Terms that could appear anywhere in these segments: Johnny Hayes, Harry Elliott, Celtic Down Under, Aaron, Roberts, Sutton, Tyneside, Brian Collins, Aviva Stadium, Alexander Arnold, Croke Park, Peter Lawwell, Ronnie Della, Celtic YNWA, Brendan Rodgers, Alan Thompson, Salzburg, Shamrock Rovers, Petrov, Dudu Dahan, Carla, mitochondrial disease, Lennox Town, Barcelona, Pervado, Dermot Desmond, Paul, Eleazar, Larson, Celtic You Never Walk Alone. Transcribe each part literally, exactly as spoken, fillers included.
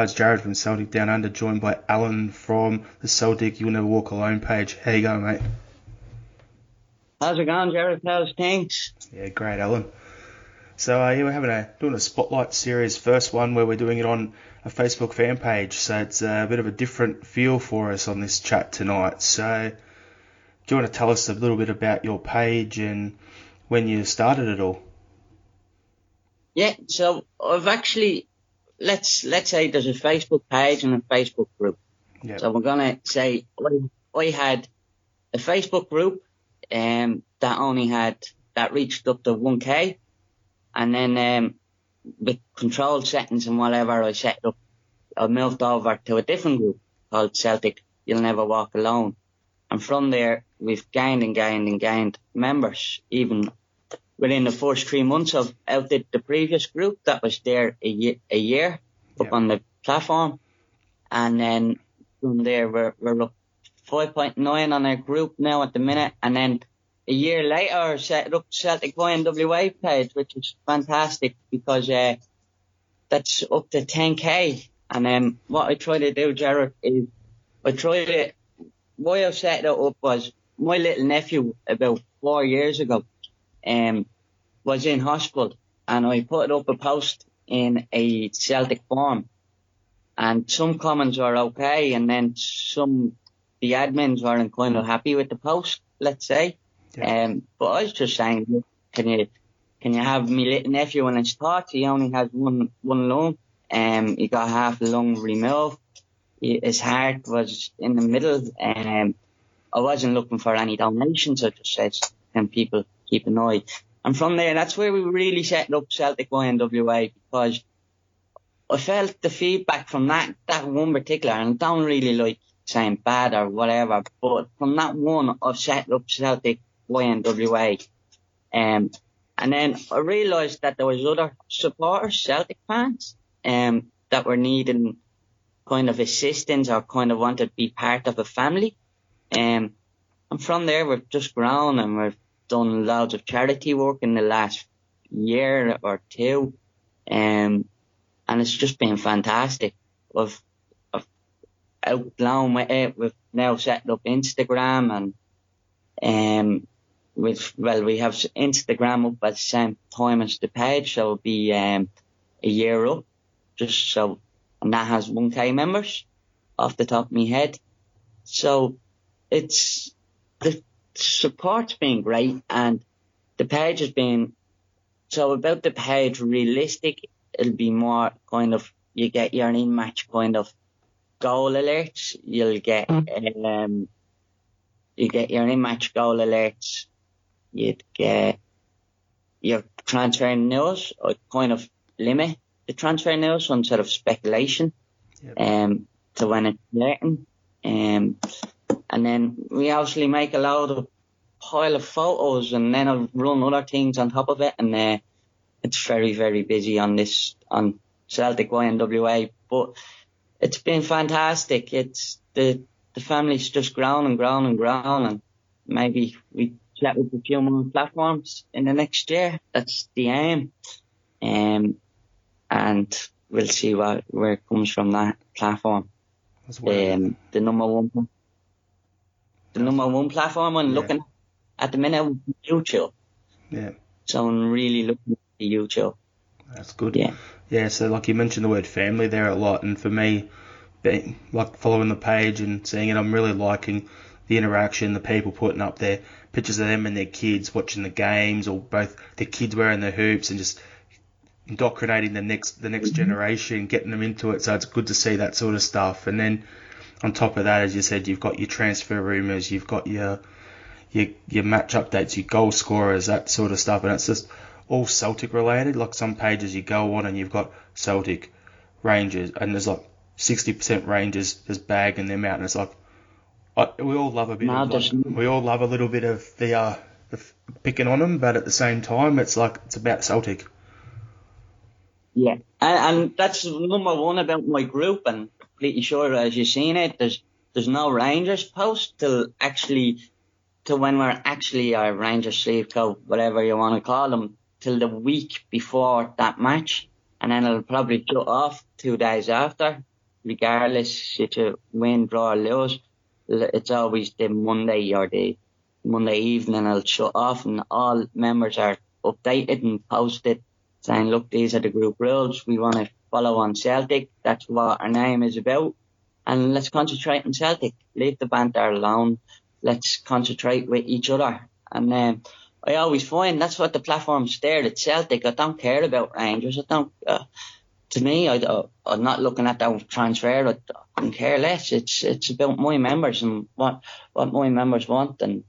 Fudge Jared from Celtic Down Under, joined by Alan from the Celtic You Never Walk Alone page. How you going, mate? How's it going, Jared? How's things? Yeah, great, Alan. So uh, yeah, we're having a doing a spotlight series, first one where we're doing it on a Facebook fan page. So it's a bit of a different feel for us on this chat tonight. So do you want to tell us a little bit about your page and when you started it all? Yeah, so I've actually, let's let's say there's a Facebook page and a Facebook group. Yep. So we're going to say I, I had a Facebook group um, that only had, that reached up to one K. And then um, with control settings and whatever I set up, I moved over to a different group called Celtic You'll Never Walk Alone. And from there, we've gained and gained and gained members, even within the first three months of outdid the previous group that was there a year, a year up yeah. on the platform. And then from there, we're, we're up five point nine on our group now at the minute. And then a year later, I set up Celtic Y N W A page, which is fantastic because uh, that's up to ten K. And um, what I try to do, Jared, is I try to, why I set it up was my little nephew about four years ago um, was in hospital, and I put up a post in a Celtic forum, and some comments were okay, and then some, the admins weren't kind of happy with the post, let's say. Yeah. Um, but I was just saying, can you can you have me little nephew in his thoughts? He only has one one lung. Um, he got half a lung removed. He, his heart was in the middle. Um, I wasn't looking for any donations. I just said, can people keep an eye? And from there, that's where we really set up Celtic Y N W A, because I felt the feedback from that that one particular, and I don't really like saying bad or whatever, but from that one, I've set up Celtic Y N W A. Um, and then I realised that there was other supporters, Celtic fans, um, that were needing kind of assistance or kind of wanted to be part of a family. Um, and from there, we've just grown and we've done loads of charity work in the last year or two. Um, and it's just been fantastic. We've, I've outblown with it. We've now set up Instagram and Um, with, well, we have Instagram up at the same time as the page, so it'll be um, a year up, just so, and that has one K members off the top of my head. So it's, the support's been great, and the page has been, so about the page, realistic, it'll be more kind of, you get your in-match kind of goal alerts, you'll get, um, you get your in-match goal alerts. You'd get your transfer news. I kind of limit the transfer news on sort of speculation yep. um, to when it's certain. Um, and then we obviously make a load of pile of photos, and then I'll run other things on top of it. And uh, it's very, very busy on this, on Celtic Y N W A. But it's been fantastic. It's the... The family's just grown and grown and grown, and maybe we chat with a few more platforms in the next year. That's the aim. Um, and we'll see what, where it comes from that platform. That's weird. Um, the number one, the number one platform I'm yeah. looking at, at the minute would be YouTube. Yeah. So I'm really looking at YouTube. That's good. Yeah. Yeah. So like you mentioned the word family there a lot, and for me, being, like following the page and seeing it, I'm really liking the interaction, the people putting up their pictures of them and their kids watching the games, or both the kids wearing their hoops, and just indoctrinating the next the next generation, getting them into it. So it's good to see that sort of stuff. And then on top of that, as you said, you've got your transfer rumours, you've got your your your match updates, your goal scorers, that sort of stuff. And it's just all Celtic related. Like some pages you go on and you've got Celtic, Rangers, and there's like sixty percent Rangers just bagging them out, and it's like I, we all love a bit. No, of like, we all love a little bit of the, uh, the f- picking on them, but at the same time, it's like it's about Celtic. Yeah, and, and that's number one about my group, and completely sure as you've seen it, there's there's no Rangers post till actually till when we're actually our Rangers sleeve coat, whatever you want to call them, till the week before that match, and then it'll probably shut off two days after. regardless it's a win, draw, lose, it's always the Monday or the Monday evening I'll shut off and all members are updated and posted saying, look, these are the group rules, we want to follow on Celtic, that's what our name is about, and let's concentrate on Celtic, leave the banter alone, let's concentrate with each other. And um, I always find that's what the platform's there at Celtic. I don't care about Rangers. I don't. Uh, to me, I, I, I'm not looking at that transfer. I don't care less. It's it's about my members and what, what my members want. And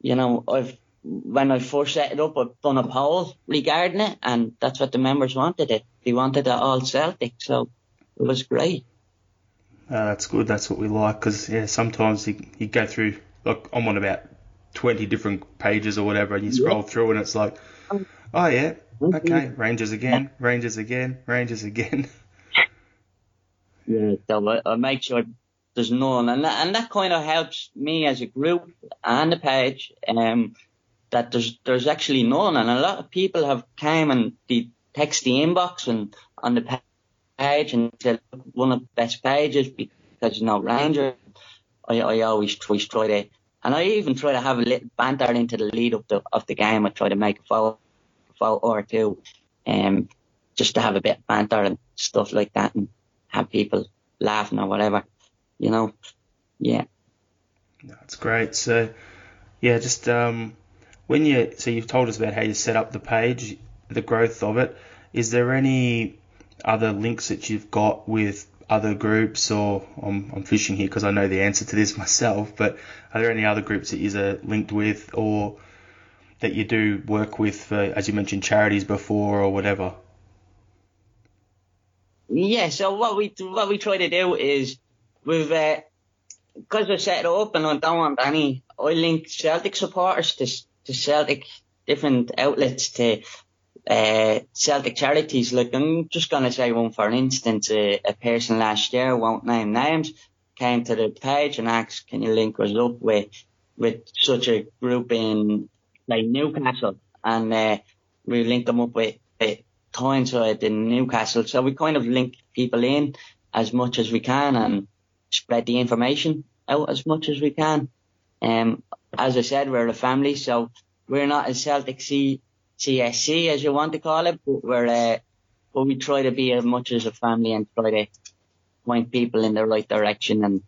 you know, I've when I first set it up, I've done a poll regarding it, and that's what the members wanted. It they wanted it all Celtic, so it was great. Uh, that's good. That's what we like. Because yeah, sometimes you you go through like I'm on about twenty different pages or whatever, and you scroll yeah. through and it's like, oh yeah, okay, Rangers again, Rangers again, Rangers again. Yeah, so I make sure there's none, and that, and that kind of helps me as a group and the page, um, that there's there's actually none, and a lot of people have came and they text the inbox and on the page and said one of the best pages because you know Rangers. I I always try to. And I even try to have a little banter into the lead up the, of the game. I try to make a foul, foul or two, um, just to have a bit of banter and stuff like that and have people laughing or whatever, you know. Yeah. That's great. So, yeah, just um, when you, so you've told us about how you set up the page, the growth of it. Is there any other links that you've got with other groups, or I'm, I'm fishing here because I know the answer to this myself, but are there any other groups that you're linked with or that you do work with, uh, as you mentioned, charities before or whatever? Yeah, so what we what we try to do is we've, uh, because we set it up and I don't want any, I link Celtic supporters to, to Celtic different outlets to Uh, Celtic charities. Like I'm just going to say one for instance, a, a person last year, won't name names, came to the page and asked, can you link us up with with such a group in like Newcastle, and uh, we linked them up with, with Tyneside in Newcastle, so we kind of link people in as much as we can and spread the information out as much as we can. Um, as I said, we're a family, so we're not a Celtic C C S C as you want to call it, but we're uh, but we try to be as much as a family and try to point people in the right direction, and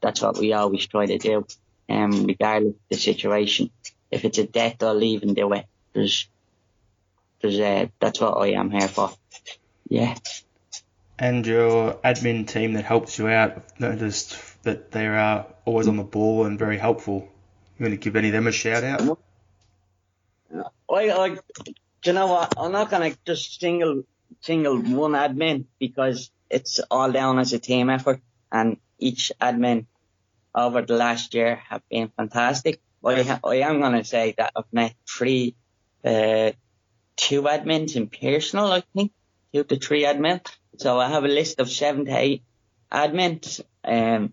that's what we always try to do, um, regardless of the situation. If it's a death, I'll even do it. There's, there's, uh, that's what I am here for. Yeah. And your admin team that helps you out, I've noticed that they are always on the ball and very helpful. You want to give any of them a shout out? I, I, do you know what? I'm not going to just single single one admin because it's all down as a team effort, and each admin over the last year have been fantastic. I, ha- I am going to say that I've met three, uh, two admins in personal, I think, two to three admins. So I have a list of seven to eight admins, um,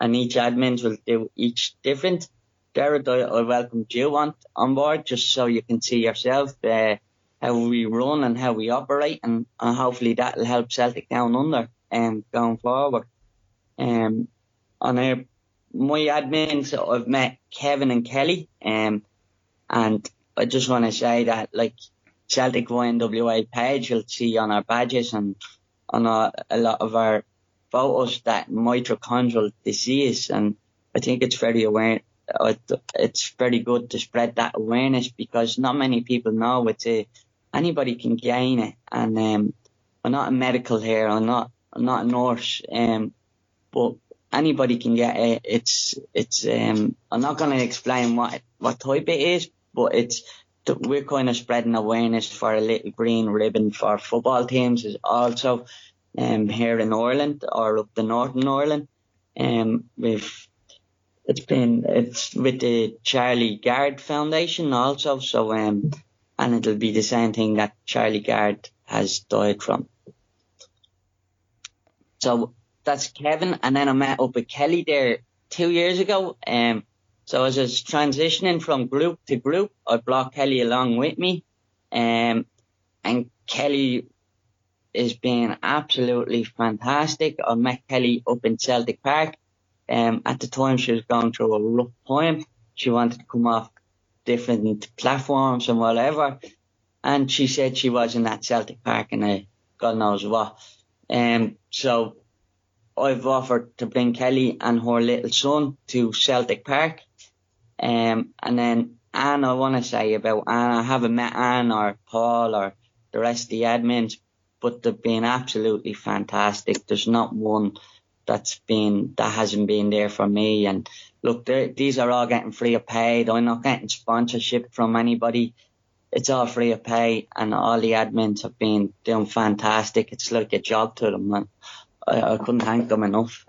and each admin will do each different. Derek, I, I welcomed you on, on board just so you can see yourself uh, how we run and how we operate, and, and hopefully that will help Celtic Down Under um, going forward. Um, on our, my admins, I've met Kevin and Kelly, um, and I just want to say that like Celtic Y N W A page, you'll see on our badges and on our, a lot of our photos that mitochondrial disease, and I think it's very aware. It's very good to spread that awareness because not many people know it's a, anybody can gain it, and um, I'm not a medical here, I'm not I'm not a nurse, um, but anybody can get it. It's it's um, I'm not going to explain what what type it is, but it's we're kind of spreading awareness for a little green ribbon for football teams is also um, here in Ireland or up the northern Ireland, um, we've. It's been it's with the Charlie Gard Foundation also, so um, and it'll be the same thing that Charlie Gard has died from. So that's Kevin, and then I met up with Kelly there two years ago. Um, so as I was transitioning from group to group, I brought Kelly along with me, um, and Kelly has been absolutely fantastic. I met Kelly up in Celtic Park. Um, at the time, she was going through a rough time. She wanted to come off different platforms and whatever. And she said she wasn't at Celtic Park and I, God knows what. Um, so I've offered to bring Kelly and her little son to Celtic Park. Um, and then Anne, I want to say about Anne, I haven't met Anne or Paul or the rest of the admins, but they've been absolutely fantastic. There's not one that's been, that hasn't been there for me. And look, these are all getting free of pay. I'm not getting sponsorship from anybody. It's all free of pay, and all the admins have been doing fantastic. It's like a job to them, man. I, I couldn't thank them enough.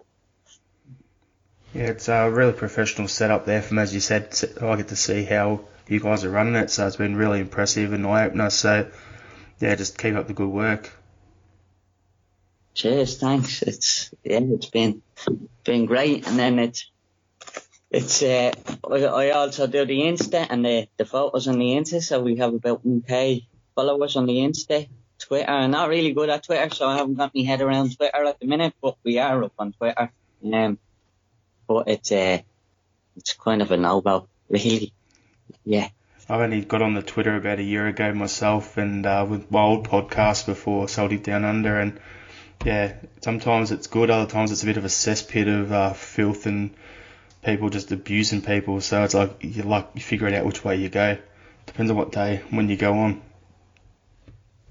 Yeah, it's a really professional setup there from, as you said, I get to see how you guys are running it, so it's been really impressive and eye-opener. So, yeah, just keep up the good work. Cheers, thanks. It's yeah, it's been been great, and then it's it's uh, I also do the Insta and the, the photos on the Insta, so we have about one thousand followers on the Insta. Twitter, I'm not really good at Twitter, so I haven't got my head around Twitter at the minute, but we are up on Twitter. Um, but it's uh, it's kind of a no-go, really. Yeah. I've only got on the Twitter about a year ago myself, and uh, with my old podcast before Celtic Down Under, and yeah, sometimes it's good, other times it's a bit of a cesspit of uh, filth and people just abusing people. So it's like you like you figure it out which way you go. Depends on what day when you go on.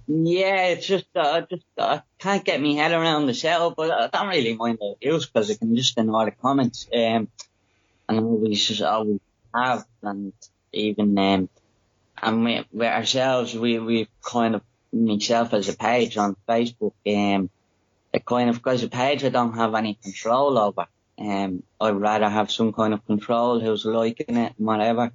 Yeah, it's just uh, I just uh, I can't get my head around the setup, but I don't really mind the abuse because I can just ignore the comments. Um, and always just always have, and even um, and we, with ourselves, we we kind of myself as a page on Facebook. Um, I kind of because a page I don't have any control over. Um, I'd rather have some kind of control who's liking it and whatever.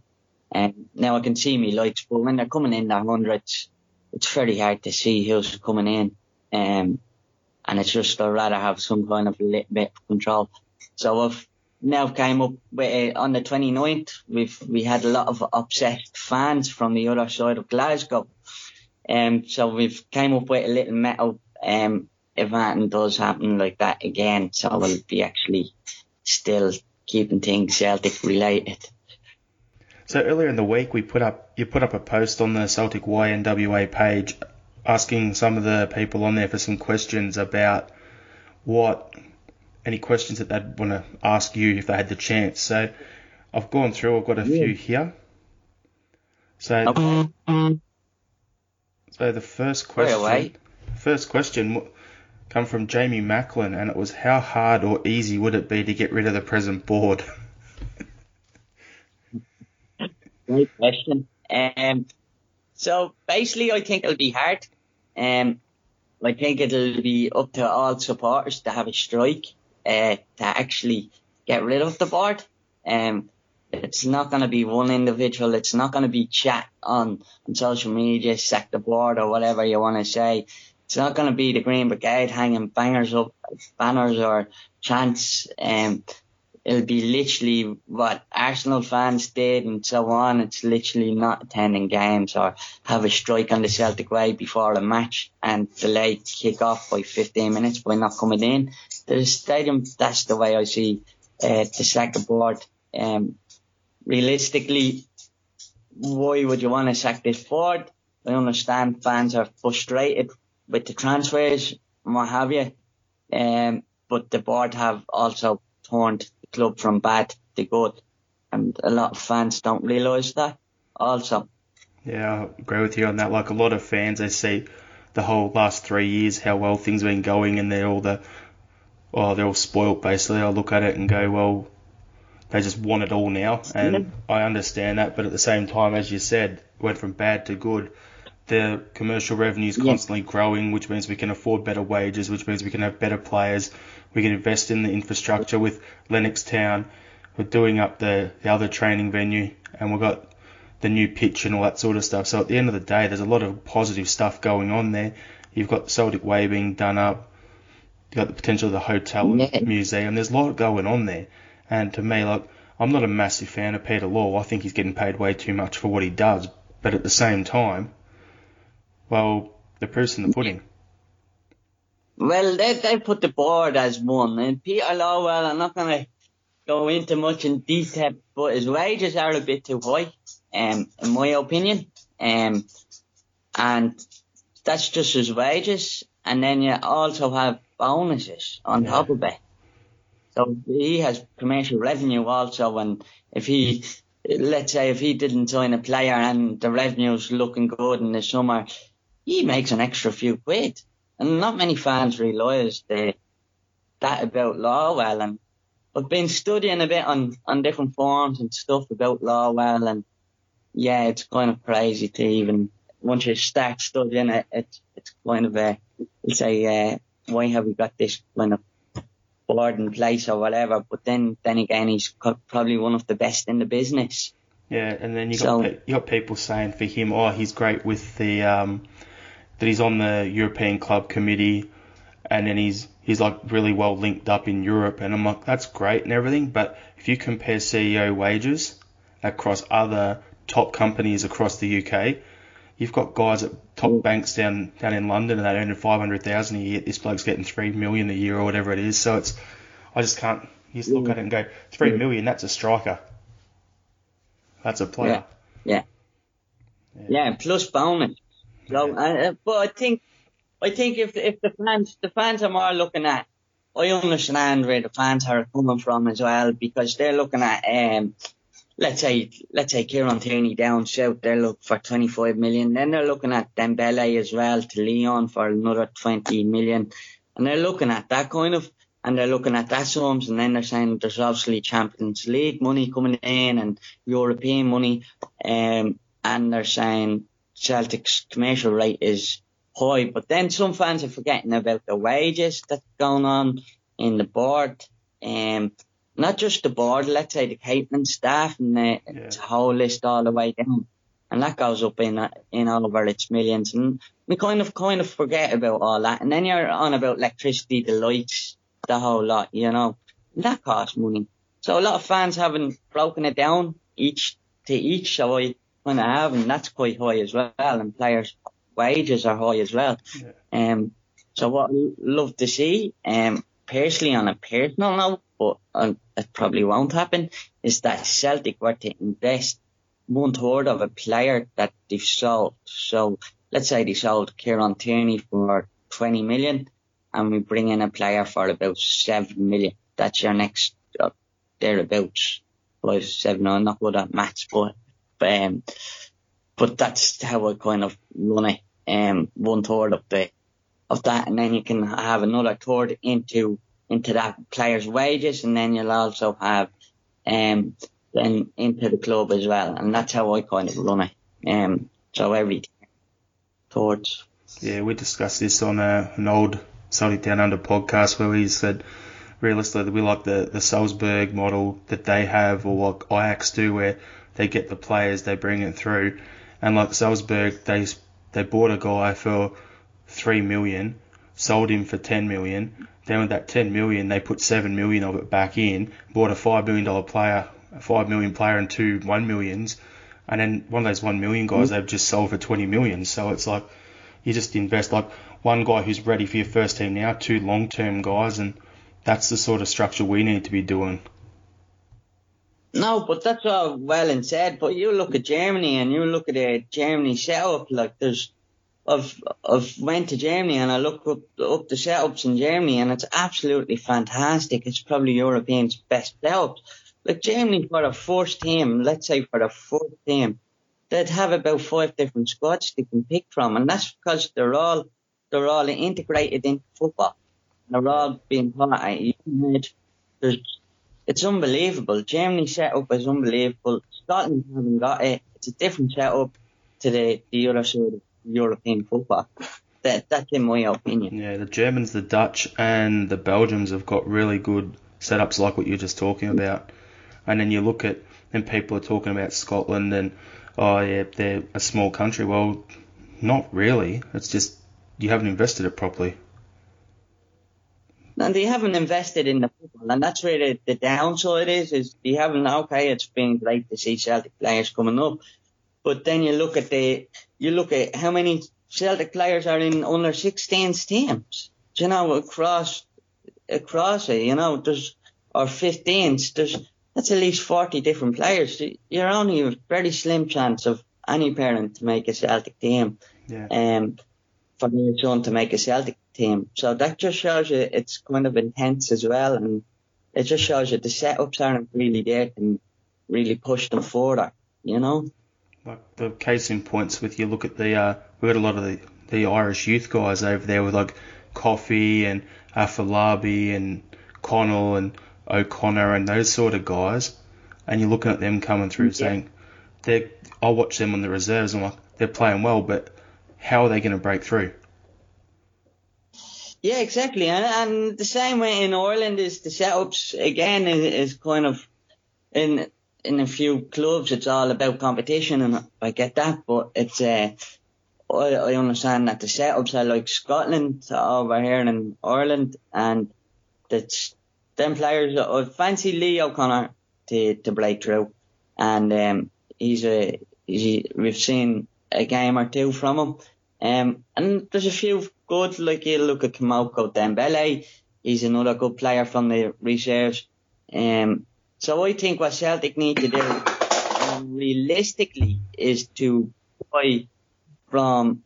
Um, now I can see me likes, but when they're coming in the hundreds, it's very hard to see who's coming in. Um, and it's just I'd rather have some kind of little bit of control. So I've now came up with, uh, on the twenty-ninth, we've, we had a lot of obsessed fans from the other side of Glasgow. Um, so we've came up with a little metal, um, if anything does happen like that again, so we'll be actually still keeping things Celtic related. So earlier in the week, we put up you put up a post on the Celtic Y N W A page, asking some of the people on there for some questions about what any questions that they'd want to ask you if they had the chance. So I've gone through. I've got a yeah. few here. So okay. so the first question. Wait, wait. First question. Come from Jamie Macklin, and it was how hard or easy would it be to get rid of the present board? Great question. Um, so basically, I think it'll be hard. Um, I think it'll be up to all supporters to have a strike uh, to actually get rid of the board. Um, it's not going to be one individual. It's not going to be chat on, on social media, sack the board or whatever you want to say. It's not going to be the Green Brigade hanging bangers up, banners or chants. Um, it'll be literally what Arsenal fans did and so on. It's literally not attending games or have a strike on the Celtic way before a match and delay kick-off by fifteen minutes by not coming in to the stadium. That's the way I see uh, the sack the board. Um, realistically, why would you want to sack this board? I understand fans are frustrated with the transfers and what have you. Um, but the board have also turned the club from bad to good. And a lot of fans don't realise that also. Yeah, I agree with you on that. Like a lot of fans, they see the whole last three years, how well things have been going, and they're all the, oh, they're all spoilt basically. I look at it and go, well, they just want it all now. And yeah. I understand that. But at the same time, as you said, went from bad to good. The commercial revenue is constantly yeah. growing, which means we can afford better wages, which means we can have better players. We can invest in the infrastructure with Lennox Town. We're doing up the, the other training venue, and we've got the new pitch and all that sort of stuff. So at the end of the day, there's a lot of positive stuff going on there. You've got Celtic Way being done up. You've got the potential of the hotel yeah. and museum. There's a lot going on there. And to me, like, I'm not a massive fan of Peter Lawwell. I think he's getting paid way too much for what he does. But at the same time, well, the proof's in the pudding. Well, they, they put the board as one. And Peter Lawwell, I'm not going to go into much in detail, but his wages are a bit too high, um, in my opinion. Um, and that's just his wages. And then you also have bonuses on yeah. top of it. So he has commercial revenue also. And if he, let's say, if he didn't sign a player and the revenue's looking good in the summer, he makes an extra few quid. And not many fans realise that about Lawwell. And I've been studying a bit on, on different forums and stuff about Lawwell. And yeah, it's kind of crazy to even, once you start studying it, it's, it's kind of a, it's a, uh, why have we got this kind of board in place or whatever? But then, then again, he's probably one of the best in the business. Yeah, and then you got so, you got people saying for him, oh, he's great with the, um, that he's on the European club committee, and then he's he's like really well linked up in Europe, and I'm like, that's great and everything, but if you compare C E O wages across other top companies across the U K, you've got guys at top banks down down in London and they're earning five hundred thousand a year. This bloke's getting three million a year or whatever it is. So it's, I just can't, you just look at it and go, three million, that's a striker. That's a player. Yeah. Yeah, yeah, yeah plus bonus. So, uh, but I think, I think if if the fans, the fans are more looking at, I understand where the fans are coming from as well, because they're looking at, um, let's say, let's say Kieran Tierney down south, they're looking for twenty-five million. Then they're looking at Dembele as well to Lyon for another twenty million. And they're looking at that kind of, and they're looking at that sums, and then they're saying there's obviously Champions League money coming in and European money, um, and they're saying Celtic's commercial rate is high, but then some fans are forgetting about the wages that's going on in the board. Um, not just the board, let's say the catering staff and the, yeah. the whole list all the way down, and that goes up in in all over its millions. And we kind of kind of forget about all that, and then you're on about electricity, the lights, the whole lot, you know, and that costs money. So a lot of fans haven't broken it down each to each. So I. When I have, and that's quite high as well, and players' wages are high as well. Yeah. Um, so what I love to see, um, personally on a personal note, but um, it probably won't happen, is that Celtic were to invest one third of a player that they've sold. So let's say they sold Kieran Tierney for twenty million, and we bring in a player for about seven million. That's your next uh, thereabouts, five, seven. I'm not good at maths, but. Um, but that's how I kind of run it. Um, one third of the of that, and then you can have another third into into that player's wages, and then you'll also have um then into the club as well, and that's how I kind of run it. Um, so every third. Yeah, we discussed this on a, an old Celtic Down Under podcast where we said realistically we like the the Salzburg model that they have, or like Ajax do, where they get the players, they bring it through, and like Salzburg, they they bought a guy for three million, sold him for ten million. Then with that ten million, they put seven million of it back in, bought a five million dollar player, a five million player, and two one millions, and then one of those one million guys mm-hmm. they've just sold for twenty million. So it's like you just invest like one guy who's ready for your first team now, two long term guys, and that's the sort of structure we need to be doing. No, but that's all well and said. But you look at Germany and you look at the Germany setup. Like there's, I've I've went to Germany and I look up up the setups in Germany, and it's absolutely fantastic. It's probably Europeans' best setups. Like Germany for the first team, let's say for the fourth team, they'd have about five different squads they can pick from, and that's because they're all they're all integrated into football. They're all being part of it. There's It's unbelievable. Germany's setup is unbelievable. Scotland haven't got it. It's a different setup to the, the other side of European football. That, that's in my opinion. Yeah, the Germans, the Dutch, and the Belgians have got really good setups like what you're just talking about. And then you look at, and people are talking about Scotland and, oh yeah, they're a small country. Well, not really. It's just you haven't invested it properly. And they haven't invested in the football, and that's where the, the downside is, is they haven't, okay, it's been great to see Celtic players coming up, but then you look at the, you look at how many Celtic players are in under sixteens teams. you know, across across it, you know, there's or fifteens, there's that's at least forty different players. You're only a very slim chance of any parent to make a Celtic team. Yeah. Um, for their son to make a Celtic team. So that just shows you it's kind of intense as well, and it just shows you the setups aren't really there and really push them further, you know? Like the case in points with you look at the, uh, we got a lot of the, the Irish youth guys over there with like Coffey and Afolabi and Connell and O'Connor and those sort of guys, and you're looking at them coming through yeah. saying, they're, I watch them on the reserves and I'm like, they're playing well, but how are they going to break through? Yeah, exactly. And, and the same way in Ireland is the setups, again, is, is kind of in in a few clubs, it's all about competition, and I get that, but it's uh, I, I understand that the setups are like Scotland over here in Ireland, and that's them players. I fancy Lee O'Connor to, to break through, and um, he's a he's, we've seen a game or two from him, um, and there's a few good, like you look at Kamoko Dembele, he's another good player from the reserves. Um, so I think what Celtic need to do um, realistically is to buy from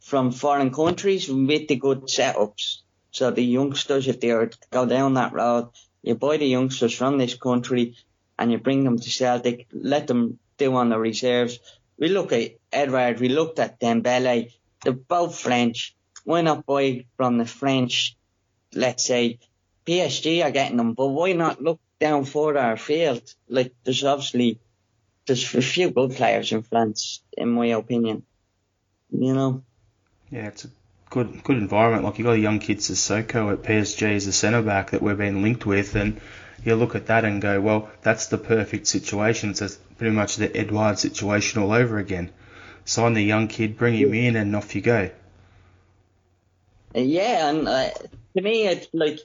from foreign countries with the good setups. So the youngsters, if they are to go down that road, you buy the youngsters from this country and you bring them to Celtic, let them do on the reserves. We look at Edouard, we looked at Dembele, they're both French. Why not buy from the French, let's say, P S G are getting them, but why not look down further our field? Like, there's obviously, there's a few good players in France, in my opinion, you know? Yeah, it's a good good environment. Like, you got a young kid, Sissoko at P S G as a centre-back that we're being linked with, and you look at that and go, well, that's the perfect situation. It's pretty much the Edouard situation all over again. Sign the young kid, bring him in, and off you go. Yeah, and uh, to me, it's like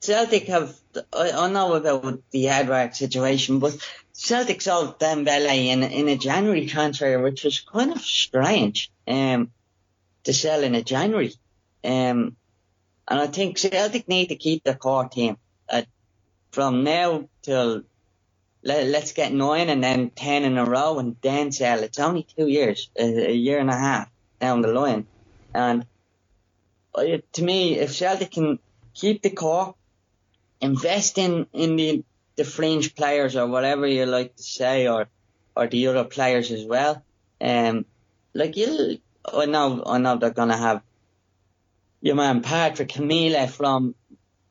Celtic have, I, I know about the Edouard situation, but Celtic sold Dembele in, in a January transfer, which was kind of strange um, to sell in a January. Um, and I think Celtic need to keep the core team. Uh, from now till let, let's get nine and then ten in a row and then sell. It's only two years, a, a year and a half down the line. And to me, if Celtic can keep the core, invest in, in the the fringe players or whatever you like to say, or or the other players as well. Um, like you, I know, I know they're gonna have your man Patrick Camille from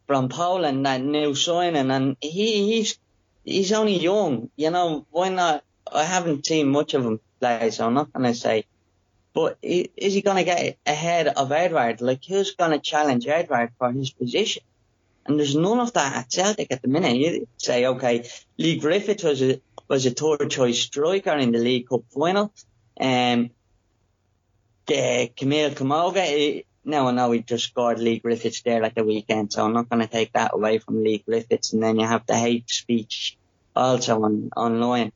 from Poland, that new signing, and he he's he's only young, you know. Why not? I haven't seen much of him play, so I'm not gonna say. But is he going to get ahead of Edouard? Like, who's going to challenge Edouard for his position? And there's none of that at Celtic at the minute. You say, okay, Lee Griffiths was a was a third-choice striker in the League Cup final. Um, the Camille Camoga, now I know he just scored Lee Griffiths there at the weekend, so I'm not going to take that away from Lee Griffiths. And then you have the hate speech also on online.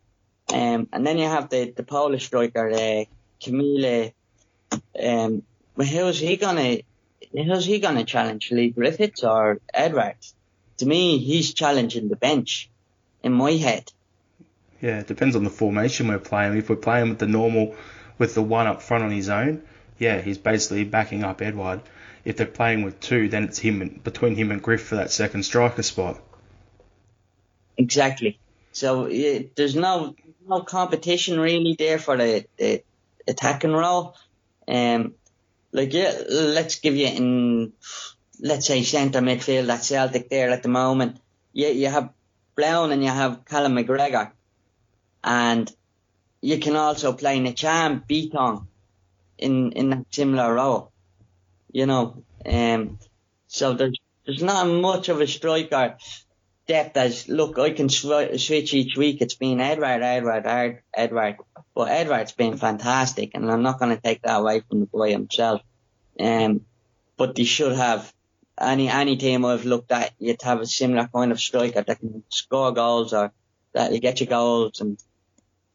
Um, and then you have the, the Polish striker there, Camille, um, how's he gonna, how's he gonna challenge Lee Griffiths or Edouard? To me, he's challenging the bench, in my head. Yeah, it depends on the formation we're playing. If we're playing with the normal, with the one up front on his own, yeah, he's basically backing up Edouard. If they're playing with two, then it's him between him and Griff for that second striker spot. Exactly. So yeah, there's no no competition really there for the. the attacking role, um, like yeah, let's give you in, let's say centre midfield at Celtic there at the moment. Yeah, you, you have Brown and you have Callum McGregor, and you can also play Nachan Bitton in in a similar role, you know. Um, so there's there's not much of a striker depth as look. I can sw- switch each week. It's been Edouard, Edouard, Edouard, Edouard. But Edward's been fantastic, and I'm not going to take that away from the boy himself. Um, but they should have, any any team I've looked at, you'd have a similar kind of striker that can score goals or that'll get you goals, and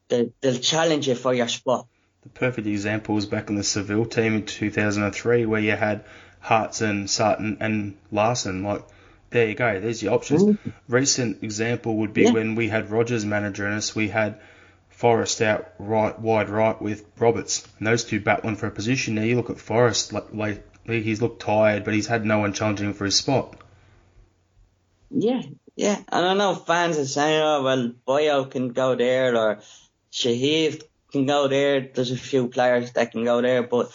they'll, they'll challenge you for your spot. The perfect example was back in the Seville team in two thousand three where you had Hearts and Sutton and Larson. Like, there you go. There's your options. Ooh. Recent example would be yeah. when we had Rogers managing us, we had Forrest out right, wide right with Roberts. And those two battling for a position. Now you look at Forrest, like, like he's looked tired, but he's had no one challenging him for his spot. Yeah, yeah. And I know fans are saying, oh, well, Boyo can go there or Shahid can go there. There's a few players that can go there, but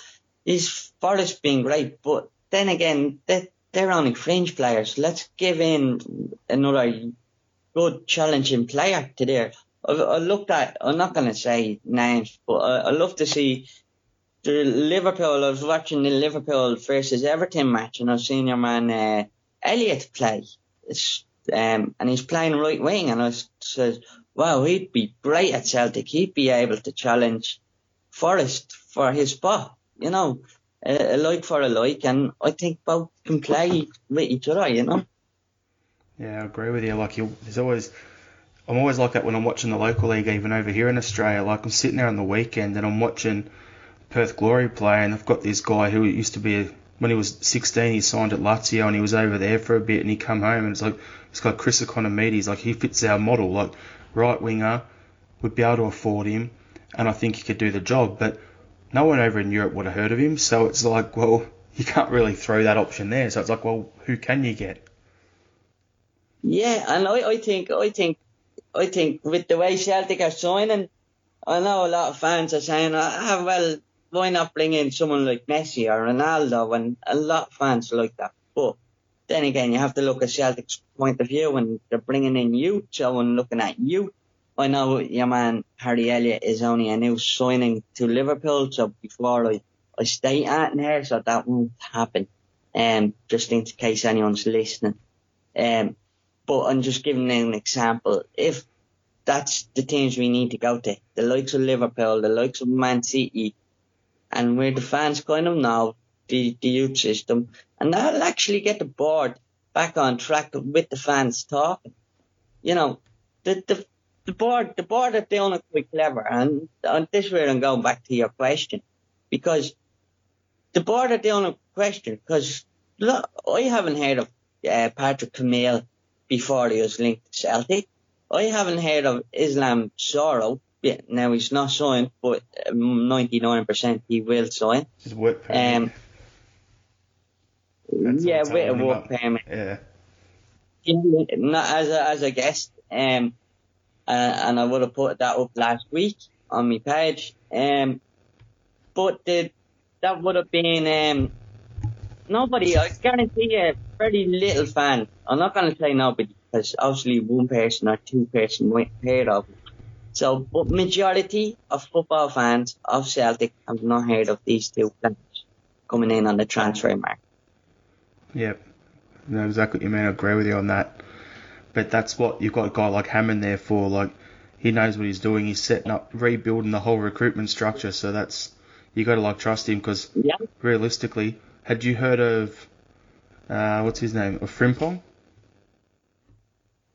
he's Forrest being great. But then again, they're, they're only fringe players. Let's give in another good challenging player to there. I, I looked at, I'm not going to say names, but I, I love to see the Liverpool. I was watching the Liverpool versus Everton match and I've seen your man uh, Elliot play. It's, um, and he's playing right wing, and I said, wow, he'd be great at Celtic. He'd be able to challenge Forrest for his spot, you know, a, a like for a like, and I think both can play with each other, you know. Yeah, I agree with you. Like, you, there's always, I'm always like that when I'm watching the local league, even over here in Australia. Like, I'm sitting there on the weekend and I'm watching Perth Glory play, and I've got this guy who used to be a, when he was sixteen, he signed at Lazio and he was over there for a bit and he come home and it's like, it's got Chris Economides, like he fits our model, like right winger, would be able to afford him and I think he could do the job, but no one over in Europe would have heard of him, so it's like, well, you can't really throw that option there, so it's like, well, who can you get? Yeah, and I, I think, I think, I think with the way Celtic are signing, I know a lot of fans are saying, ah, well, why not bring in someone like Messi or Ronaldo? And a lot of fans like that. But then again, you have to look at Celtic's point of view when they're bringing in youth. So when looking at youth, I know your man Harry Elliott is only a new signing to Liverpool. So before I, I state that in here, so that won't happen. Um, just in case anyone's listening. Um, but I'm just giving an example. If that's the teams we need to go to, the likes of Liverpool, the likes of Man City, and where the fans kind of know the, the youth system. And that'll actually get the board back on track with the fans talking. You know, the the, the board the board are doing it quite clever. And on this way, I'm going back to your question. Because the board are doing a question. Because look, I haven't heard of uh, Patrick Camille before he was linked to Celtic. I haven't heard of Islam Zorro. Yeah, now he's not signed, but ninety-nine percent he will sign. His work permit. Um, yeah, with a work permit. Yeah. yeah. Not as a, as a guest, um, uh, and I would have put that up last week on my page. Um, but the, that would have been um, nobody. I guarantee a very little fan. I'm not going to say nobody because obviously one person or two person won't hear of it. So, but majority of football fans of Celtic have not heard of these two players coming in on the transfer market. Yep, no, exactly what you mean. I agree with you on that. But that's what you've got a guy like Hammond there for. Like, he knows what he's doing. He's setting up, rebuilding the whole recruitment structure. So that's, you got to like trust him because yep. realistically, had you heard of uh, what's his name, of Frimpong?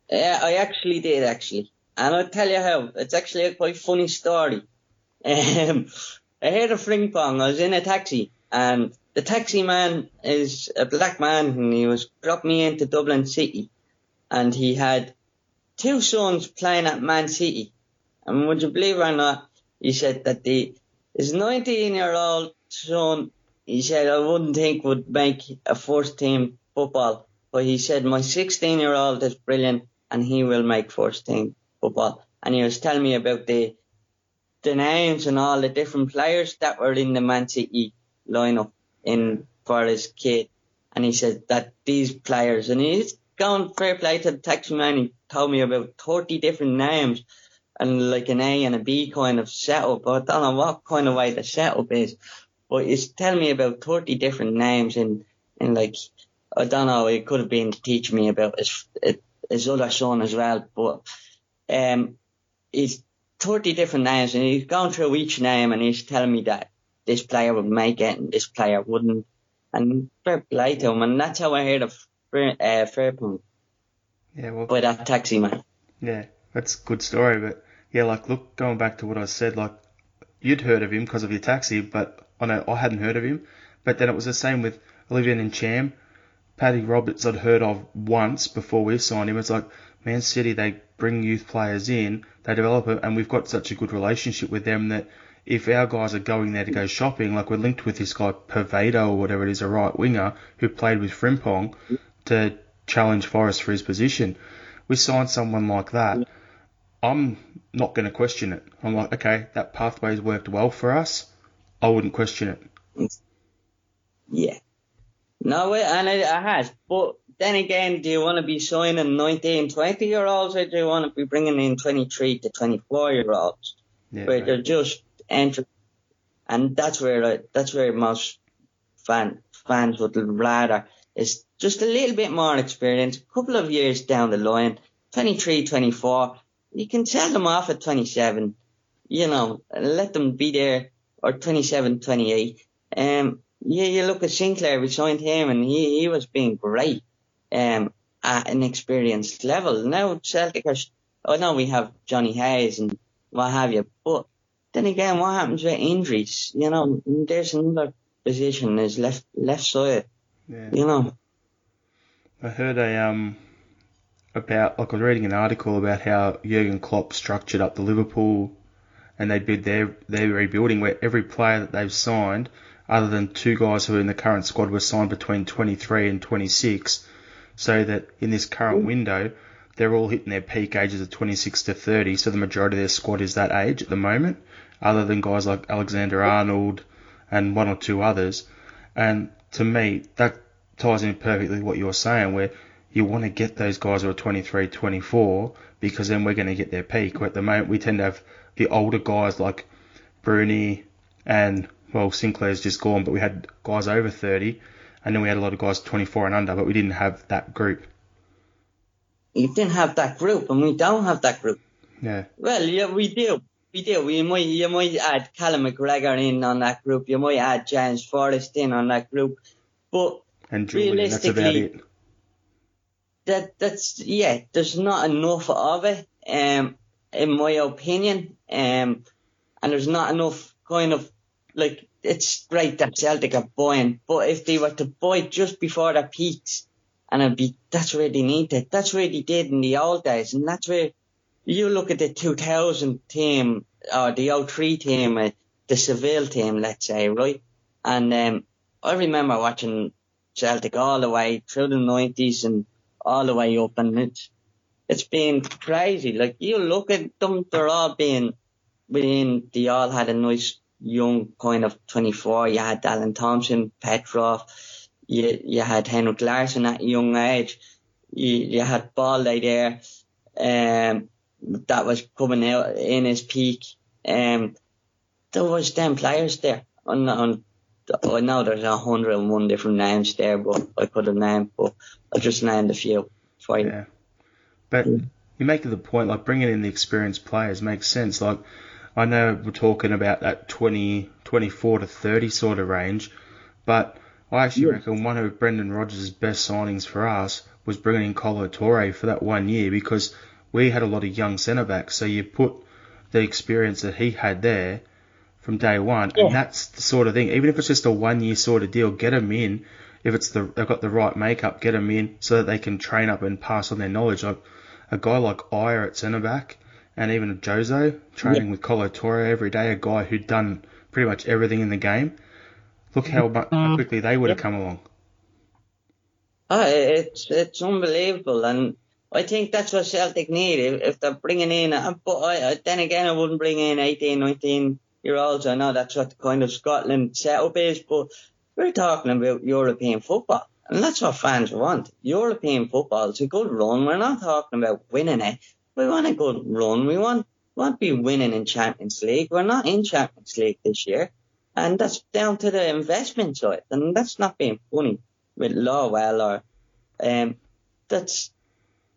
Yeah, I actually did actually. And I'll tell you how, it's actually a quite funny story. Um, I heard of Frimpong, I was in a taxi, and the taxi man is a black man, and he was dropped me into Dublin City, and he had two sons playing at Man City. And would you believe it or not, he said that the his nineteen-year-old son, he said, I wouldn't think would make a first-team football, but he said, my sixteen-year-old is brilliant, and he will make first-team football. And he was telling me about the the names and all the different players that were in the Man City lineup in for his kid, and he said that these players, and he's going fair play to the taxi man, he told me about thirty different names and like an A and a B kind of setup. I don't know what kind of way the setup is, but he's telling me about thirty different names, and and like I don't know, it could have been to teach me about his his other son as well, but. Um, he's thirty different names, and he's gone through each name, and he's telling me that this player would make it and this player wouldn't, and fair play to him, and that's how I heard of uh, Fairpont. Yeah, well, by that taxi man. Yeah, that's a good story, but yeah, like look, going back to what I said, like you'd heard of him because of your taxi, but I know I hadn't heard of him. But then it was the same with Olivier and Cham. Paddy Roberts I'd heard of once before we signed him. It's like Man City, they bring youth players in, they develop it, and we've got such a good relationship with them that if our guys are going there to go shopping, like we're linked with this guy Pervado or whatever it is, a right winger who played with Frimpong to challenge Forrest for his position. We sign someone like that, I'm not going to question it. I'm like, okay, that pathway's worked well for us. I wouldn't question it. Yeah. No, and it has. But then again, do you want to be signing nineteen, twenty-year-olds or do you want to be bringing in twenty-three to twenty-four-year-olds? Yeah, where right. They're just entering. And that's where like, that's where most fan, fans would rather is just a little bit more experience, a couple of years down the line, twenty-three, twenty-four. You can sell them off at twenty-seven, you know, and let them be there, or twenty-seven, twenty-eight. Um, yeah, you look at Sinclair, we signed him and he, he was being great um, at an experienced level. Now Celtic are, oh no, we have Johnny Hayes and what have you. But then again, what happens with injuries? You know, there's another position, is left left side, yeah. You know. I heard a, um, about, like I was reading an article about how Jurgen Klopp structured up the Liverpool and they did their, their rebuilding where every player that they've signed, other than two guys who are in the current squad, were signed between twenty-three and twenty-six, so that in this current window, they're all hitting their peak ages of twenty-six to thirty, so the majority of their squad is that age at the moment, other than guys like Alexander Arnold and one or two others. And to me, that ties in perfectly with what you're saying, where you want to get those guys who are twenty-three, twenty-four, because then we're going to get their peak. Where at the moment, we tend to have the older guys like Bruni and... well, Sinclair's just gone, but we had guys over thirty, and then we had a lot of guys twenty-four and under, but we didn't have that group. You didn't have that group, and we don't have that group. Yeah. Well, yeah, we do. We do. We might, you might add Callum McGregor in on that group. You might add James Forrest in on that group. But and Julian, realistically, that's about it. That, that's, yeah, there's not enough of it, um, in my opinion. Um, and there's not enough kind of... like, it's great that Celtic are buying, but if they were to buy just before their peaks, and it'd be, that's where they need it. That's where they did in the old days, and that's where you look at the two thousand team, or the oh three team, uh, the Seville team, let's say, right? And um, I remember watching Celtic all the way through the nineties and all the way up, and it's, it's been crazy. Like, you look at them, they're all being within, they all had a nice... young kind of twenty-four, you had Alan Thompson, Petrov, you you had Henrik Larsson at a young age, you, you had Balde there, um, that was coming out in his peak. Um, there was them players there. On, on, I know there's one hundred and one different names there, but I could have named, but I just named a few. For yeah. But you make the point, like bringing in the experienced players makes sense. Like, I know we're talking about that twenty, twenty-four to thirty sort of range, but I actually yeah. reckon one of Brendan Rodgers' best signings for us was bringing in Colo Torre for that one year because we had a lot of young centre-backs, so you put the experience that he had there from day one, yeah. and that's the sort of thing. Even if it's just a one-year sort of deal, get them in. If it's the they've got the right makeup, get them in so that they can train up and pass on their knowledge. Like a guy like Ayer at centre-back, and even Jozo, training yeah. with Colo Torre every day, a guy who'd done pretty much everything in the game. Look how, much, how quickly they would have yeah. come along. Oh, it's it's unbelievable. And I think that's what Celtic need. If, if they're bringing in... But I, then again, I wouldn't bring in eighteen, nineteen-year-olds. I know that's what the kind of Scotland setup is, but we're talking about European football. And that's what fans want. European football is a good run. We're not talking about winning it. We want a good run. We want won't be winning in Champions League. We're not in Champions League this year. And that's down to the investment side. And that's not being funny with Lawwell or um that's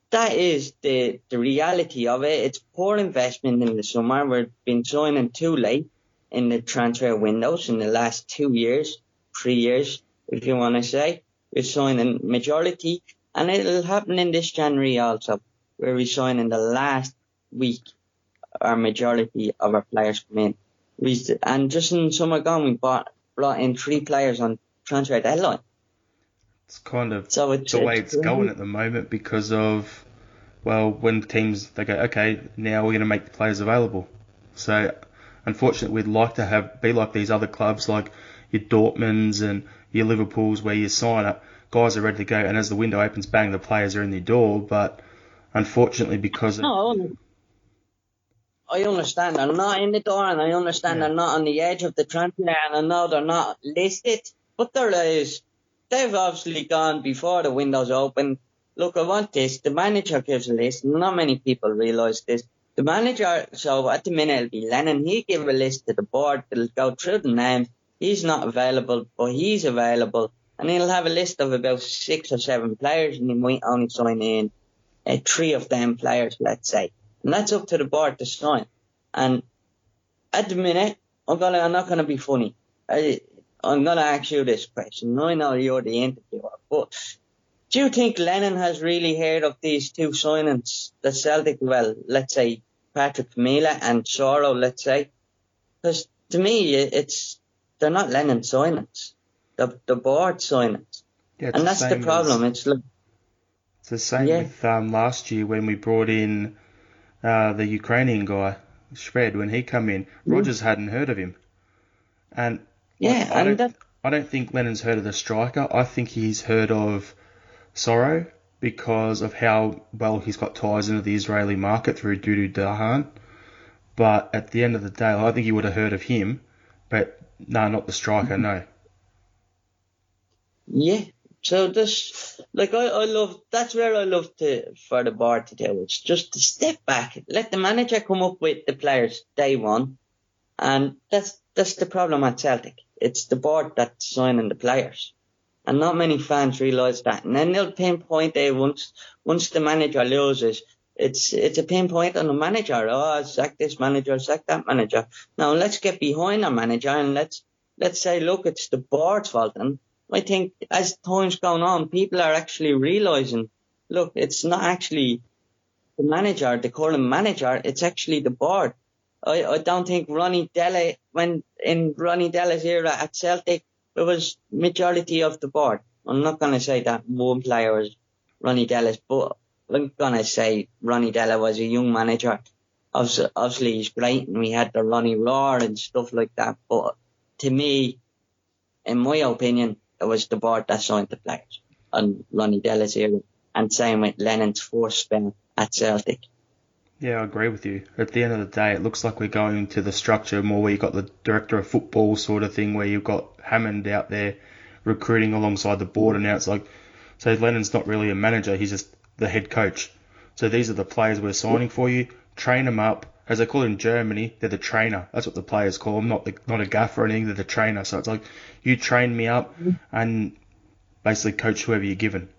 that is the, the reality of it. It's poor investment in the summer. We've been signing too late in the transfer windows in the last two years, three years, if you wanna say. We've signed the majority and it'll happen in this January also. Where we sign in the last week, our majority of our players come in. We, and just in summer gone, we bought, brought in three players on transfer deadline. It's kind of so it's, the way it's, it's going at the moment because of, well, when teams, they go, okay, now we're going to make the players available. So, unfortunately, we'd like to have be like these other clubs, like your Dortmunds and your Liverpools, where you sign up, guys are ready to go, and as the window opens, bang, the players are in their door. But unfortunately, because... No, of, I understand they're not in the door, and I understand yeah. they're not on the edge of the transfer, and I know they're not listed, but there is... They've obviously gone before the window's open. Look, I want this. The manager gives a list. Not many people realise this. The manager, so at the minute it'll be Lennon. He give a list to the board. It'll go through the names. He's not available, but he's available. And he'll have a list of about six or seven players, and he might only sign in uh, three of them players, let's say. And that's up to the board to sign. And at the minute, I'm, gonna, I'm not going to be funny. I, I'm going to ask you this question. I know you're the interviewer, but do you think Lennon has really heard of these two signings, the Celtic, well, let's say Patrick Camille and Zorro, let's say? Because to me, it's they're not Lennon signings. They're the board signings. Yeah, and that's the, the problem. As, it's, like, it's the same yeah. with um, last year when we brought in uh, the Ukrainian guy, Shred, when he come in. Mm. Rogers hadn't heard of him. And... Yeah, I, I, don't, that... I don't think Lennon's heard of the striker. I think he's heard of Zorro because of how well he's got ties into the Israeli market through Dudu Dahan. But at the end of the day, I think he would have heard of him. But no, not the striker, mm-hmm. no. Yeah, so this, like, I, I love, that's where I love to, for the bar to do. It's just to step back, let the manager come up with the players day one. And that's, that's the problem at Celtic. It's the board that's signing the players. And not many fans realise that. And then they'll pinpoint it once once the manager loses. It's it's a pinpoint on the manager. Oh, sack this manager, sack that manager. Now, let's get behind our manager and let's let's say, look, it's the board's fault. And I think as time's going on, people are actually realising, look, it's not actually the manager, the current manager. It's actually the board. I, I don't think Ronnie Della, when in Ronnie Della's era at Celtic, it was majority of the board. I'm not going to say that one player was Ronnie Della's, but I'm going to say Ronnie Della was a young manager. Obviously, obviously, he's great, and we had the Ronnie Roar and stuff like that. But to me, in my opinion, it was the board that signed the players on Ronnie Della's era. And same with Lennon's fourth spell at Celtic. Yeah, I agree with you. At the end of the day, it looks like we're going to the structure more where you've got the director of football sort of thing, where you've got Hammond out there recruiting alongside the board, and now it's like, so Lennon's not really a manager, he's just the head coach. So these are the players we're signing for you. Train them up. As they call it in Germany, they're the trainer. That's what the players call them, not the, not a gaffer or anything, they're the trainer. So it's like, you train me up and basically coach whoever you're given.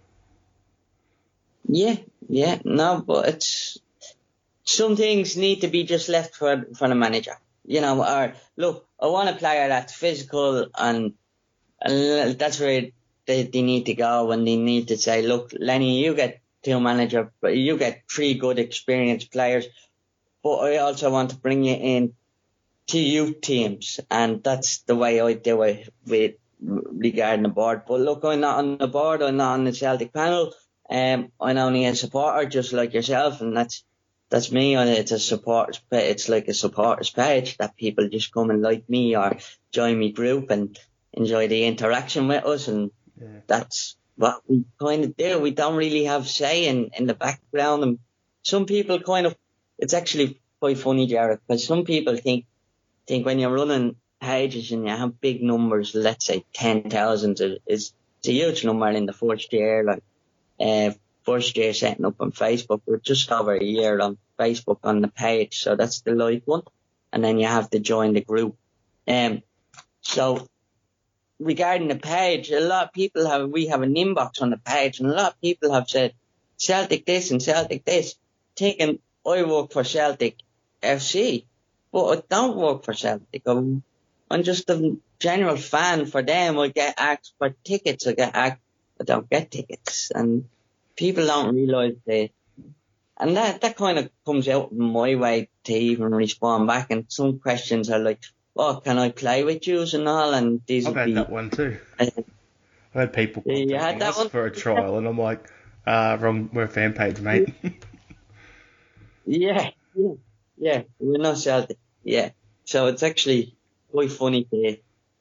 Yeah, yeah. No, but it's... Some things need to be just left for, for the manager. You know, or, look, I want a player that's physical and, and that's where they, they need to go and they need to say, look, Lenny, you get two manager, but you get three good experienced players, but I also want to bring you in to youth teams. And that's the way I do it with regarding the board. But look, I'm not on the board, I'm not on the Celtic panel. Um, I'm only a supporter just like yourself, and that's That's me, and it's a supporters. It's like a supporters page that people just come and like me or join me group and enjoy the interaction with us, and yeah. that's what we kind of do. We don't really have say in, in the background, and some people kind of. It's actually quite funny, Jared, because some people think think when you're running pages and you have big numbers, let's say ten thousand is it's a huge number in the first year, like. Uh, First year setting up on Facebook, we're just over a year on Facebook on the page, so that's the live one. And then you have to join the group. Um, so regarding the page, a lot of people have, we have an inbox on the page, and a lot of people have said Celtic this and Celtic this, thinking I work for Celtic F C, but I don't work for Celtic. I'm, I'm just a general fan for them. I get asked for tickets, I get asked, I don't get tickets, and people don't realise that. And that, that kind of comes out my way to even respond back. And some questions are like, oh, can I play with you and all? And these I've had be, that one too. Uh, I've had people contacting yeah, had us one. for a trial, and I'm like, uh, wrong, we're a fan page, mate. yeah, yeah, yeah, we're not Celtic. Yeah, so it's actually quite funny to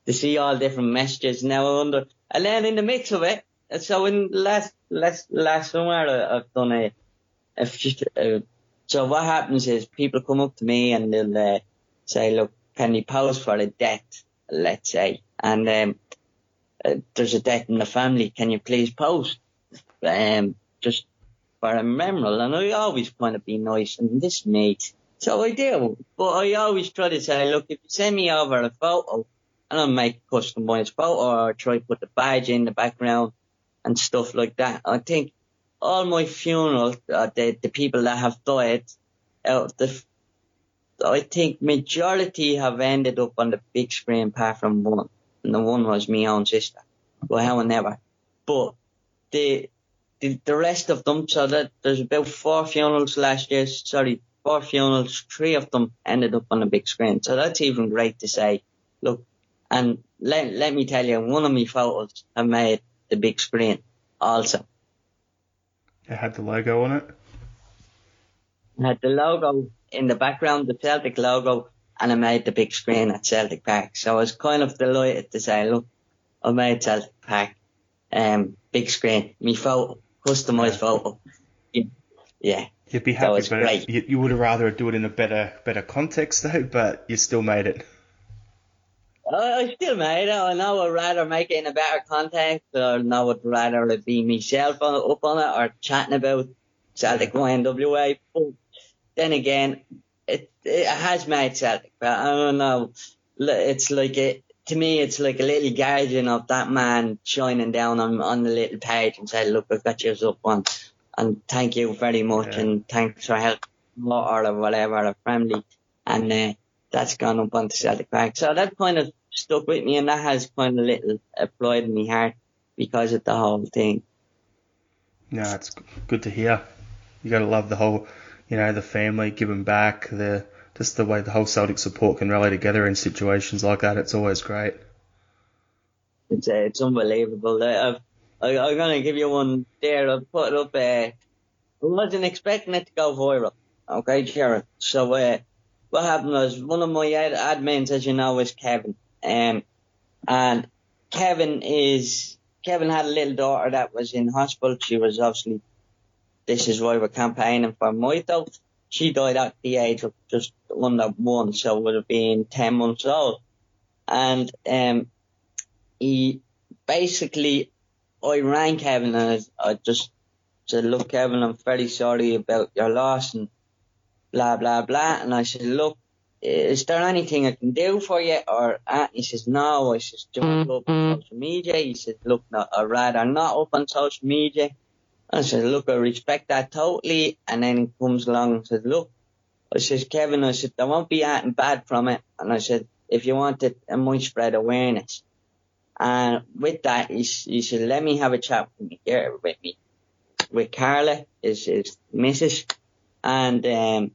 to see all different messages now under, and then in the mix of it. So in last last last summer, I've done a, a, a so what happens is people come up to me and they'll uh, say, look, can you pose for a death, let's say, and um, uh, there's a death in the family, can you please pose um, just for a memorial? And I always want to be nice and this mate, so I do, but I always try to say, look, if you send me over a photo, and I'll make a customised photo, or try to put the badge in the background and stuff like that. I think all my funerals, uh, the, the people that have died, uh, the, I think majority have ended up on the big screen apart from one. And the one was my own sister. Well, however, but the, the the rest of them, so that there's about four funerals last year, sorry, four funerals, three of them ended up on the big screen. So that's even great to say, look, and let, let me tell you, one of my photos I made the big screen also. It had the logo on it? It had the logo in the background, the Celtic logo, and I made the big screen at Celtic Park. So I was kind of delighted to say, look, I made Celtic Park, um, big screen, me photo, customised photo. Yeah. You'd be happy, so but great. It, you would have rather do it in a better better context though, but you still made it. I still made it. I know I'd rather make it in a better context, or now I'd rather it be myself on, up on it, or chatting about Celtic Y N W A. But then again, it it has made Celtic, but I don't know. It's like it to me. It's like a little guardian of that man shining down on on the little page and saying, "Look, I've got yours up on, and thank you very much, yeah. and thanks for helping or whatever, or family." And uh, that's gone up on the Celtic Park, so that kind of stuck with me, and that has kind of little applied in my heart because of the whole thing. No, it's good to hear. You got to love the whole, you know, the family giving back, the just the way the whole Celtic support can rally together in situations like that. It's always great. It's uh, it's unbelievable. I've, I, I'm going to give you one there. I've put it up. Uh, I wasn't expecting it to go viral. Okay, Kieran. So uh, what happened was one of my ad- admins, as you know, is Kevin. Um, and Kevin is Kevin had a little daughter that was in hospital. She was obviously, this is why we're campaigning for Mito. She died at the age of just under one, so would have been ten months old. And um, he basically, I rang Kevin and I, I just said, "Look, Kevin, I'm very sorry about your loss and blah blah blah." And I said, "Look, is there anything I can do for you?" Or uh, he says, "No." I says, "Jump up on social media." He says, "Look, no, I'd rather not up on social media." And I said, "Look, I respect that totally." And then he comes along and says, "Look," I says, "Kevin," I said, "there won't be anything bad from it." And I said, "If you want it, I might spread awareness." And with that, he, he said, "Let me have a chat with me here with me with Carla, his, his missus," and um,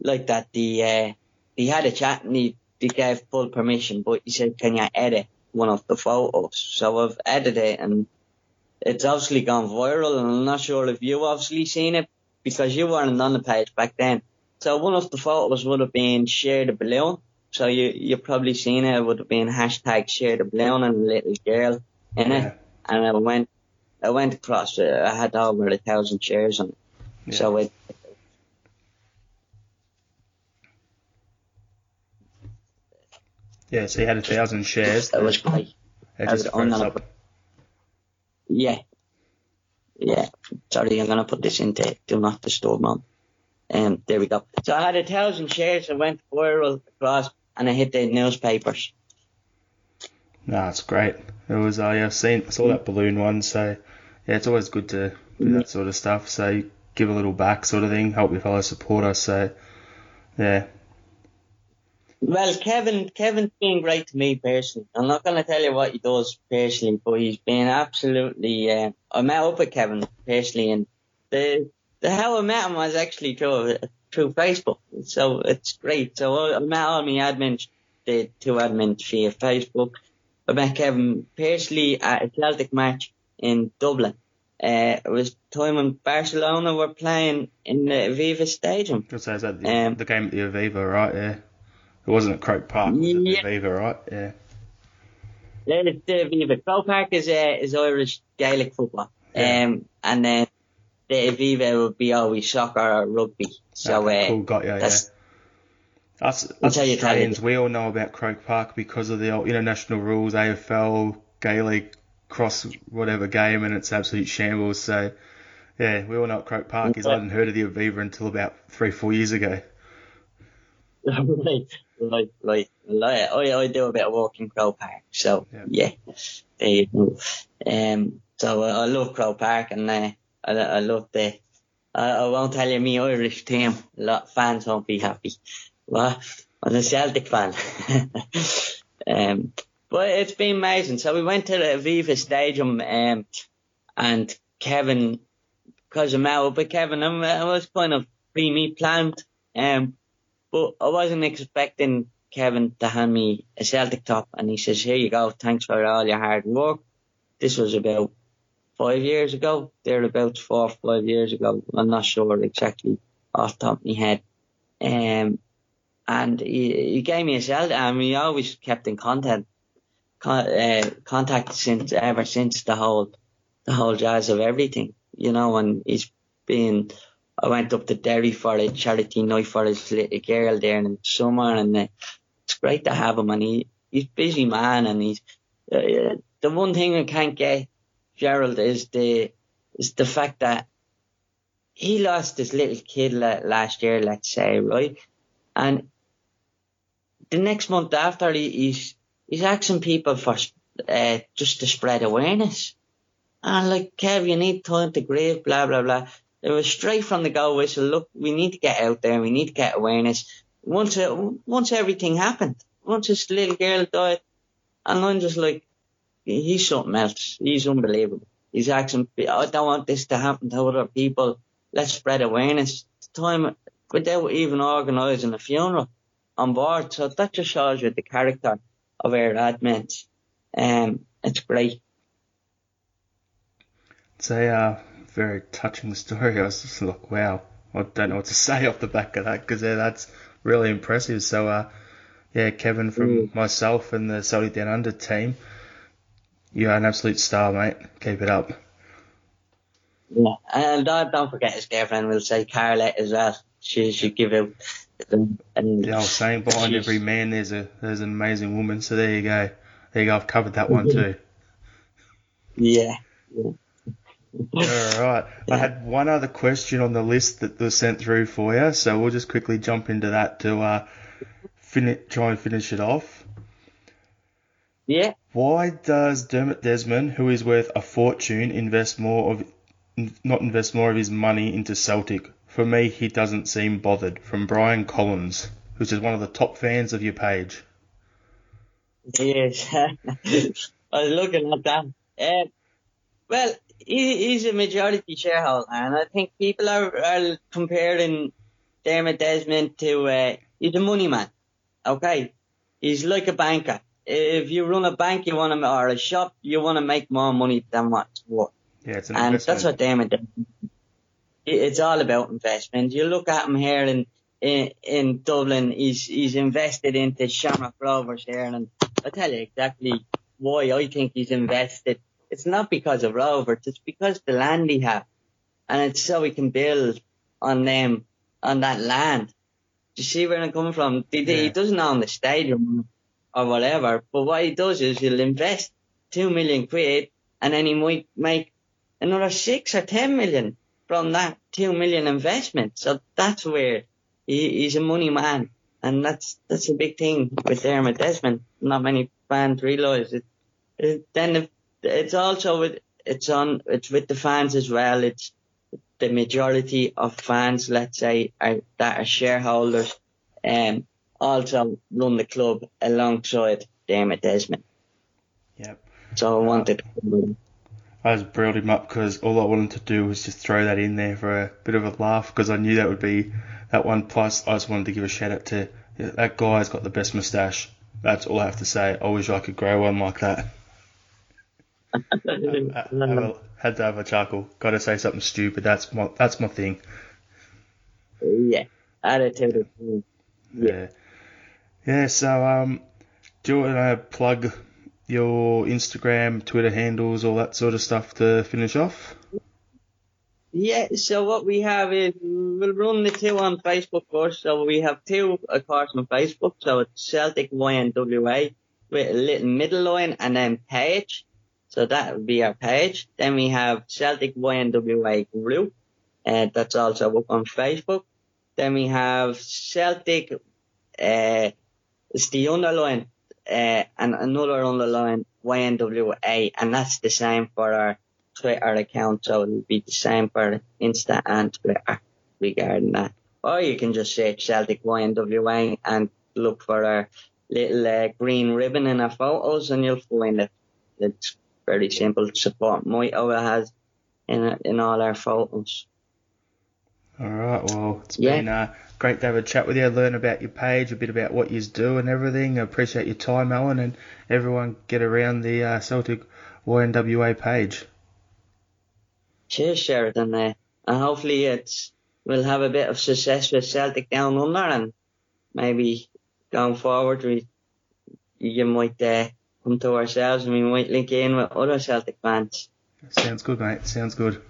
like that the. Uh, He had a chat and he, he gave full permission, but he said, "Can you edit one of the photos?" So I've edited it and it's obviously gone viral, and I'm not sure if you obviously seen it because you weren't on the page back then. So one of the photos would have been "Share the Balloon." So you, you probably seen it. It would have been hashtag "Share the Balloon" and a little girl in it. And I went, I went across it. I had over a thousand shares on it. Yeah. So it, Yeah, so you had a thousand shares. That was great. It just froze up. Yeah. Yeah. Sorry, I'm going to put this into Do Not Disturb Mom. Um, there we go. So I had a thousand shares and went viral across, and I hit the newspapers. No, that's great. It was, uh, yeah, I've seen, I saw that balloon one, so yeah, it's always good to do that sort of stuff. So you give a little back sort of thing, help your fellow supporter, so yeah. Well, Kevin, Kevin's been great to me personally. I'm not going to tell you what he does personally, but he's been absolutely... Uh, I met up with Kevin personally, and the the how I met him was actually through through Facebook, so it's great. So I, I met all my admins, the two admins via Facebook. I about Kevin Pearsley at a Celtic match in Dublin. Uh, it was time when Barcelona were playing in the Aviva Stadium. That sounds like the, um, the game at the Aviva, right? Yeah. It wasn't at Croke Park, it was yeah. at the Aviva, right? Yeah. Yeah, it's the Aviva. Croke Park is, uh, is Irish Gaelic football. Yeah. Um, and then the Aviva would be always soccer or rugby. So, okay, uh, cool, got you, that's, yeah. Us, us Australians, we all know about Croke Park because of the old international rules, A F L, Gaelic, cross whatever game, and it's absolute shambles. So, yeah, we all know what Croke Park is. I hadn't heard of the Aviva until about three, four years ago. Right, right, right. I, I do a bit of work in Croke Park, so yeah, yeah, there you go. Um, so I love Croke Park, and uh, I, I love the. I, I won't tell you me Irish team. A lot of fans won't be happy. Well, I'm a Celtic fan. um, but it's been amazing. So we went to the Aviva Stadium, um, and Kevin, because of Mel, but Kevin, I was kind of pre-me planned, um, but I wasn't expecting Kevin to hand me a Celtic top, and he says, "Here you go, thanks for all your hard work." This was about five years ago, thereabouts four or five years ago. I'm not sure exactly off the top of my head. Um, And he, he gave me a Celtic, and we always kept in contact, con, uh, contact since ever since the whole, the whole jazz of everything, you know. And he's been. I went up to Derry for a charity night for his little girl there in the summer, and uh, it's great to have him. And he, he's a busy man, and he's uh, the one thing I can't get, Gerald, is the is the fact that he lost his little kid last year, let's say, right, and the next month after, he, he's he's asking people for uh, just to spread awareness. And like, "Kev, you need time to grieve, blah, blah, blah." It was straight from the go whistle. Look, we need to get out there. We need to get awareness. Once it, once everything happened, once this little girl died, and I'm just like, he's something else. He's unbelievable. He's asking, "I don't want this to happen to other people. Let's spread awareness." The time without even organising a funeral on board, so that just shows you the character of our admins. Um, it's great. It's a uh, very touching story. I was just like, wow, I don't know what to say off the back of that, because yeah, that's really impressive. So, uh, yeah, Kevin, from mm. myself and the Celtic Down Under team, you are an absolute star, mate. Keep it up. Yeah, and uh, don't forget his girlfriend, we'll say Carla as well. She should give out. And, and yeah, I was saying, behind every man there's a there's an amazing woman. So there you go, there you go. I've covered that one too. Yeah. yeah. All right. Yeah. I had one other question on the list that was sent through for you, so we'll just quickly jump into that to uh, finish, try and finish it off. Yeah. Why does Dermot Desmond, who is worth a fortune, invest more of not invest more of his money into Celtic? For me, he doesn't seem bothered. From Brian Collins, who's just one of the top fans of your page. Yes, I was looking at that. Uh, well, he, he's a majority shareholder, and I think people are, are comparing Dermot Desmond to, uh, he's a money man, okay? He's like a banker. If you run a bank, you want to, or a shop, you want to make more money than what's worth. Yeah, it's an and investment. That's what Dermot Desmond does. It's all about investment. You look at him here in in, in Dublin. He's he's invested into Shamrock Rovers here, and I'll tell you exactly why I think he's invested. It's not because of Rovers. It's because the land he has, and it's so he can build on them on that land. Do you see where I'm coming from? He, yeah. he doesn't own the stadium or whatever, but what he does is he'll invest two million quid, and then he might make another six or ten million. From that two million investment, so that's where he, he's a money man, and that's that's a big thing with Dermot Desmond. Not many fans realise it. it. Then if, it's also with it's on it's with the fans as well. It's the majority of fans, let's say, are, that are shareholders, um, also run the club alongside Dermot Desmond. Yep. So I wanted. To I just brilled him up because all I wanted to do was just throw that in there for a bit of a laugh, because I knew that would be that one. Plus, I just wanted to give a shout out to, that guy's got the best moustache. That's all I have to say. I wish I could grow one like that. I, I, I, I had to have a chuckle. Got to say something stupid. That's my that's my thing. Yeah, I don't tell the thing. Yeah. yeah, yeah. So um, do you want to plug your Instagram, Twitter handles, all that sort of stuff to finish off? Yeah, so what we have is we'll run the two on Facebook first. So we have two accounts on Facebook. So it's Celtic Y N W A with a little middle line and then page. So that would be our page. Then we have Celtic Y N W A group. Uh, that's also up on Facebook. Then we have Celtic, uh, it's the underline, uh, and another underline Y N W A. And that's the same for our Twitter account, so it'll be the same for Insta and Twitter regarding that. Or you can just search Celtic Y N W A and look for our little uh, green ribbon in our photos, and you'll find it. It's very simple to support Moito has in in all our photos. All right, well, it's yeah. been uh, great to have a chat with you, learn about your page, a bit about what you do and everything. I appreciate your time, Alan, and everyone get around the uh, Celtic Y N W A page. Cheers, Sheridan. Uh, and hopefully it's, we'll have a bit of success with Celtic Down Under, and maybe going forward we you might uh, come to ourselves and we might link in with other Celtic fans. Sounds good, mate. Sounds good.